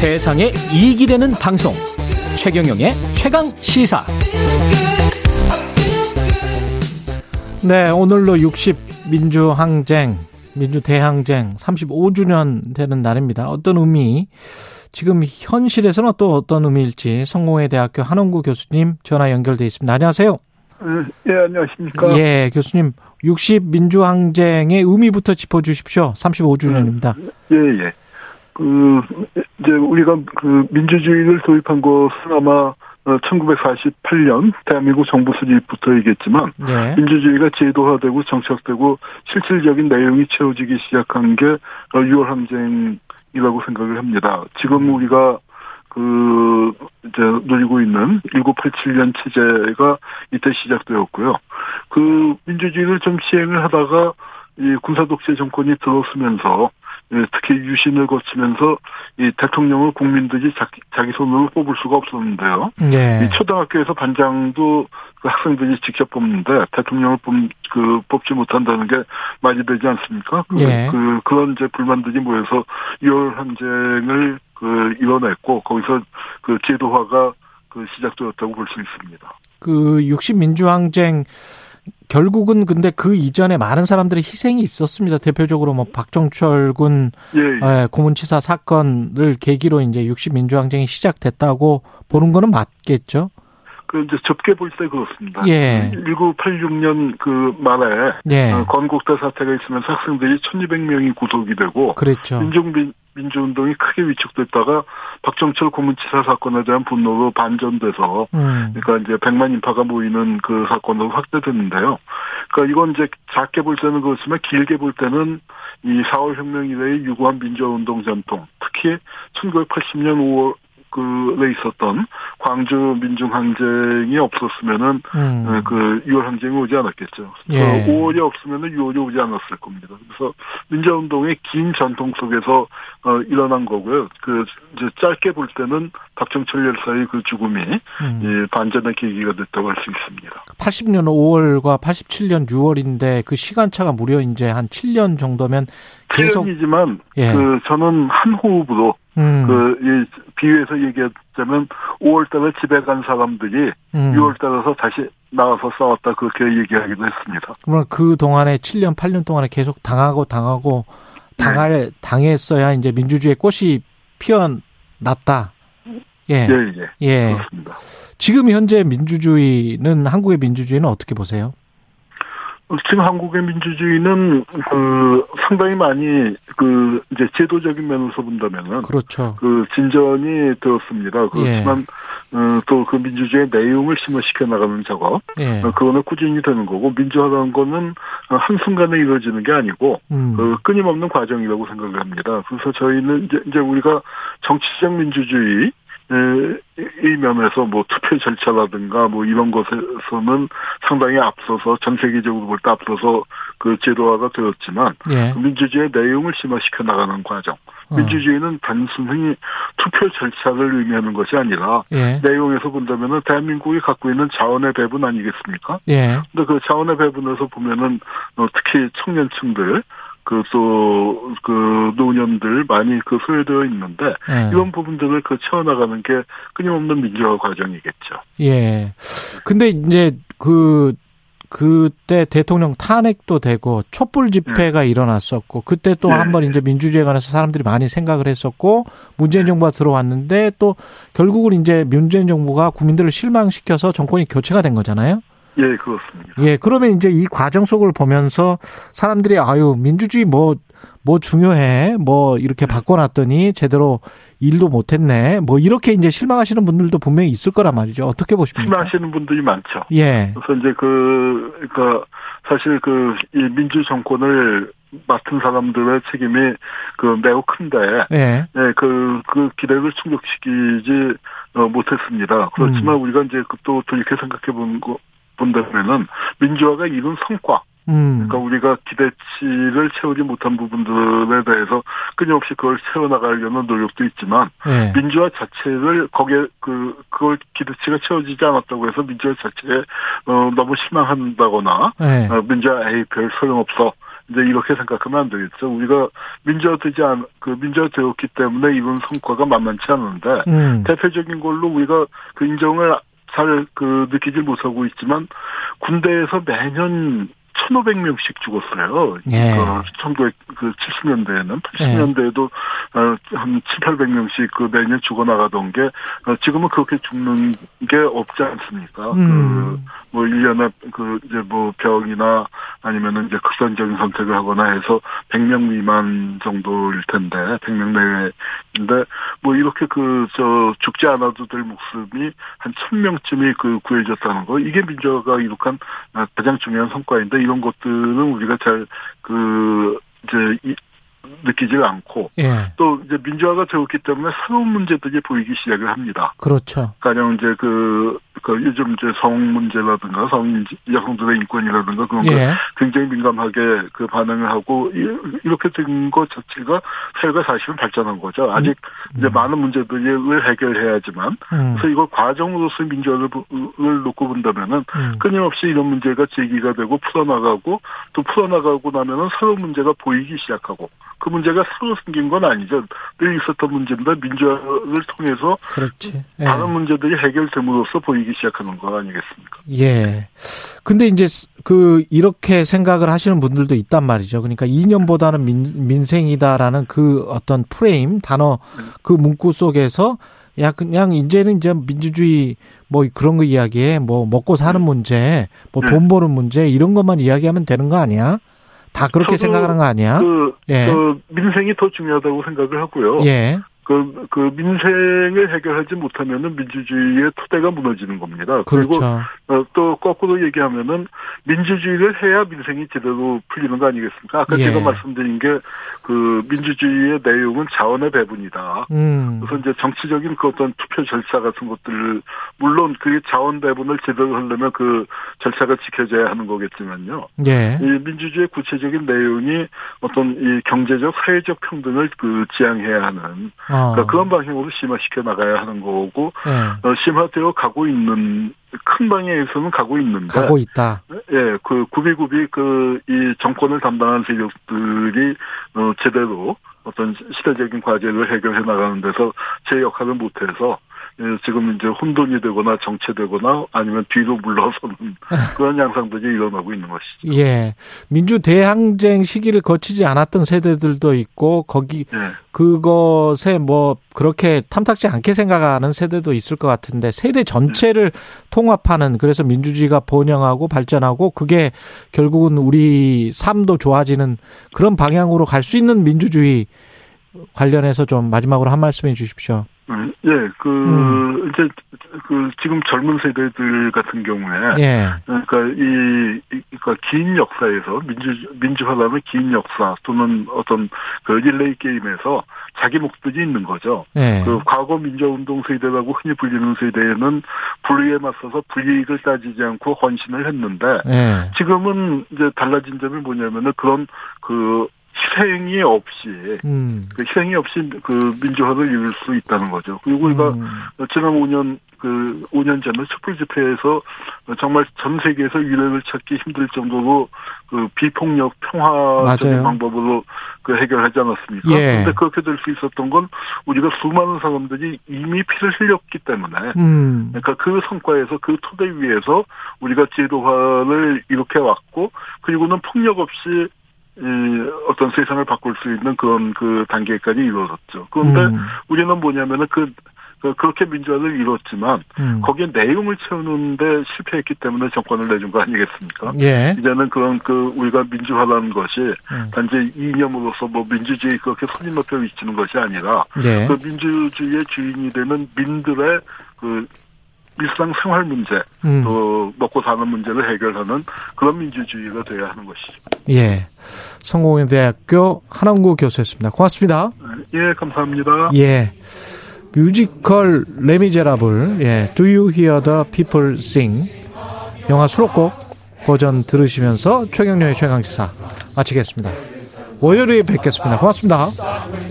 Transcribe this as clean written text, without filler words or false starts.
세상에 이익이 되는 방송 최경영의 최강시사. 네, 오늘로 60민주항쟁, 민주대항쟁 35주년 되는 날입니다. 어떤 의미, 지금 현실에서는 또 어떤 의미일지 성공회대학교 한원구 교수님 전화 연결돼 있습니다. 안녕하세요. 예, 안녕하십니까. 예, 교수님, 60민주항쟁의 의미부터 짚어주십시오. 35주년입니다. 예. 이제 우리가 민주주의를 도입한 것은 아마 1948년 대한민국 정부 수립부터이겠지만, 네, 민주주의가 제도화되고 정착되고 실질적인 내용이 채워지기 시작한 게 6월 항쟁이라고 생각을 합니다. 지금 우리가 이제 누리고 있는 1987년 체제가 이때 시작되었고요. 민주주의를 좀 시행을 하다가 이 군사독재 정권이 들어서면서, 특히 유신을 거치면서 이 대통령을 국민들이 자기 손으로 뽑을 수가 없었는데요. 네. 이 초등학교에서 반장도 학생들이 직접 뽑는데 대통령을 뽑지 못한다는 게 말이 되지 않습니까? 네. 그런 이제 불만들이 모여서 6월 항쟁을 이뤄냈고, 거기서 제도화가 시작되었다고 볼 수 있습니다. 60민주항쟁 결국은 근데 그 이전에 많은 사람들의 희생이 있었습니다. 대표적으로 뭐 박종철 군 고문치사 사건을 계기로 이제 60민주항쟁이 시작됐다고 보는 거는 맞겠죠? 이제 좁게 볼 때 그렇습니다. 예. 1986년 말에, 예, 건국대 사태가 있으면서 학생들이 1,200명이 구속이 되고, 그랬죠. 민주운동이 크게 위축됐다가 박종철 고문치사 사건에 대한 분노로 반전돼서, 그러니까 이제 100만 인파가 모이는 그 사건으로 확대됐는데요. 그러니까 이건 이제 작게 볼 때는 그렇지만 길게 볼 때는 이 4월 혁명 이래의 유구한 민주화운동 전통, 특히 1980년 5월 그에 있었던 광주 민중 항쟁이 없었으면은 6월 항쟁이 오지 않았겠죠. 예. 5월이 없으면은 6월이 오지 않았을 겁니다. 그래서 민주화 운동의 긴 전통 속에서 일어난 거고요. 이제 짧게 볼 때는 박정철 열사의 죽음이 반전의 계기가 됐다고 할 수 있습니다. 80년 5월과 87년 6월인데 그 시간차가 무려 이제 한 7년 정도면 계속 7년이지만 예, 저는 한 호흡으로 비유해서 얘기하자면 5월달에 집에 간 사람들이 6월달에서 다시 나와서 싸웠다, 그렇게 얘기하기도 했습니다. 그러면 그 동안에 7년, 8년 동안에 계속 당했어야 이제 민주주의의 꽃이 피어났다. 예. 그렇습니다. 지금 현재 민주주의는, 한국의 민주주의는 어떻게 보세요? 지금 한국의 민주주의는 상당히 많이 이제 제도적인 면에서 본다면은, 그렇죠, 진전이 되었습니다. 그렇지만 또 민주주의의 내용을 심화시켜 나가는 작업, 그거는 꾸준히 되는 거고, 민주화라는 거는 한순간에 이루어지는 게 아니고 끊임없는 과정이라고 생각을 합니다. 그래서 저희는 이제 우리가 정치적 민주주의 이 면에서 투표 절차라든가 이런 것에서는 상당히 앞서서, 전 세계적으로 볼 때 앞서서 제도화가 되었지만, 예, 민주주의의 내용을 심화시켜 나가는 과정. 민주주의는 단순히 투표 절차를 의미하는 것이 아니라, 예, 내용에서 본다면은 대한민국이 갖고 있는 자원의 배분 아니겠습니까? 예. 근데 그 자원의 배분에서 보면은 특히 청년층들, 노년들 많이 소외되어 있는데, 이런 부분들을 채워나가는 게 끊임없는 민주화 과정이겠죠. 예. 근데 이제 그때 대통령 탄핵도 되고, 촛불 집회가 일어났었고, 그때 또 한번 이제 민주주의에 관해서 사람들이 많이 생각을 했었고, 문재인 정부가 들어왔는데, 또 결국은 이제 문재인 정부가 국민들을 실망시켜서 정권이 교체가 된 거잖아요? 예, 그렇습니다. 예, 그러면 이제 이 과정 속을 보면서 사람들이 민주주의 뭐 중요해, 이렇게 바꿔놨더니 제대로 일도 못했네, 이렇게 이제 실망하시는 분들도 분명히 있을 거란 말이죠. 어떻게 보십니까? 실망하시는 분들이 많죠. 예. 그래서 이제 사실 이 민주 정권을 맡은 사람들의 책임이 매우 큰데, 예, 예, 기대를 충족시키지 못했습니다. 그렇지만 우리가 이제 또 돌이켜 생각해 본다면은 민주화가 이룬 성과, 그러니까 우리가 기대치를 채우지 못한 부분들에 대해서 끊임없이 그걸 채워나가려는 노력도 있지만, 예, 민주화 자체를 거기에 그걸 기대치가 채워지지 않았다고 해서 민주화 자체에 너무 실망한다거나, 예, 민주화 에이 별 소용없어, 이제 이렇게 생각하면 안 되겠죠. 우리가 민주화 되었기 때문에 이번 성과가 만만치 않은데, 대표적인 걸로 우리가 그 인정을 잘 느끼질 못하고 있지만, 군대에서 매년 1,500명씩 죽었어요. 예. 1970년대에는, 80년대에도 한 700~800명씩 매년 죽어나가던 게, 지금은 그렇게 죽는 게 없지 않습니까? 뭐 1년에 병이나 아니면은 이제 극단적인 선택을 하거나 해서 100명 미만 정도일 텐데, 100명 내외인데, 뭐 이렇게 죽지 않아도 될 목숨이 한 1,000명쯤이 구해졌다는 거, 이게 민주화가 이룩한 가장 중요한 성과인데, 이런 것들은 우리가 잘 느끼지 않고, 예. 또 이제 민주화가 되었기 때문에 새로운 문제들이 보이기 시작을 합니다. 그렇죠. 가령 이제 요즘 이제 성 문제라든가 여성들의 인권이라든가 그런 거 예. 굉장히 민감하게 반응을 하고, 이렇게 된 것 자체가 사회가 사실은 발전한 거죠. 아직 이제 많은 문제들을 해결해야지만, 그래서 이걸 과정으로서 민주화를 놓고 본다면은 끊임없이 이런 문제가 제기가 되고 풀어나가고, 또 풀어나가고 나면은 새로운 문제가 보이기 시작하고, 그 문제가 새로 생긴 건 아니죠. 늘 있었던 문제인데 민주화를 통해서 그렇지. 예. 다른 문제들이 해결됨으로써 보이기 시작하는 거 아니겠습니까? 예. 근데 이제 이렇게 생각을 하시는 분들도 있단 말이죠. 그러니까 이념보다는 민생이다라는 그 어떤 프레임, 단어, 그 문구 속에서 그냥 이제는 이제 민주주의 뭐 그런 거 이야기에 뭐 먹고 사는 문제, 뭐 돈 버는 문제 이런 것만 이야기하면 되는 거 아니야? 다 그렇게 생각하는 거 아니야? 민생이 더 중요하다고 생각을 하고요. 예. 민생을 해결하지 못하면은 민주주의의 토대가 무너지는 겁니다. 그렇죠. 그리고 또 거꾸로 얘기하면은 민주주의를 해야 민생이 제대로 풀리는 거 아니겠습니까? 아까 제가 말씀드린 게 민주주의의 내용은 자원의 배분이다. 그래서 이제 정치적인 어떤 투표 절차 같은 것들을, 물론 그게 자원 배분을 제대로 하려면 그 절차가 지켜져야 하는 거겠지만요. 예. 이 민주주의의 구체적인 내용이 어떤 이 경제적, 사회적 평등을 지향해야 하는. 그러니까 그런 방향으로 심화시켜 나가야 하는 거고, 심화되어 가고 있는, 큰 방향에서는 가고 있는데. 가고 있다. 예, 굽이굽이 이 정권을 담당한 세력들이, 제대로 어떤 시대적인 과제를 해결해 나가는 데서 제 역할을 못해서, 지금 이제 혼돈이 되거나 정체되거나 아니면 뒤로 물러서는 그런 양상들이 일어나고 있는 것이죠. 예. 민주대항쟁 시기를 거치지 않았던 세대들도 있고, 그것에 그렇게 탐탁지 않게 생각하는 세대도 있을 것 같은데, 세대 전체를 통합하는, 그래서 민주주의가 번영하고 발전하고, 그게 결국은 우리 삶도 좋아지는 그런 방향으로 갈 수 있는 민주주의 관련해서 좀 마지막으로 한 말씀해 주십시오. 예, 이제, 지금 젊은 세대들 같은 경우에. 예. 그러니까 긴 역사에서, 민주화라는 긴 역사 또는 어떤 릴레이 게임에서 자기 목적이 있는 거죠. 예. 과거 민주화운동 세대라고 흔히 불리는 세대에는 불의에 맞서서 불이익을 따지지 않고 헌신을 했는데. 예. 지금은 이제 달라진 점이 뭐냐면은 희생이 없이 민주화를 이룰 수 있다는 거죠. 그리고 우리가 지난 5년 전에 촛불 집회에서 정말 전 세계에서 유례를 찾기 힘들 정도로 비폭력 평화적인 맞아요. 방법으로 해결하지 않았습니까? 그런데 그렇게 될 수 있었던 건 우리가 수많은 사람들이 이미 피를 흘렸기 때문에 그러니까 그 성과에서 그 토대 위에서 우리가 제도화를 이렇게 왔고, 그리고는 폭력 없이 어떤 세상을 바꿀 수 있는 그런 단계까지 이루어졌죠. 그런데 우리는 뭐냐면은 그렇게 민주화를 이뤘지만 거기에 내용을 채우는데 실패했기 때문에 정권을 내준 거 아니겠습니까? 예. 이제는 그런 우리가 민주화라는 것이 단지 이념으로서 민주주의 그렇게 손님앞에 위치는 것이 아니라 민주주의의 주인이 되는 민들의 일상생활 문제, 또 먹고 사는 문제를 해결하는 그런 민주주의가 돼야 하는 것이죠. 예, 성공회대학교 한원구 교수였습니다. 고맙습니다. 예, 감사합니다. 예, 뮤지컬 레미제라블, Do You Hear the People Sing? 영화 수록곡 버전 들으시면서 최경련의 최강시사 마치겠습니다. 월요일에 뵙겠습니다. 고맙습니다.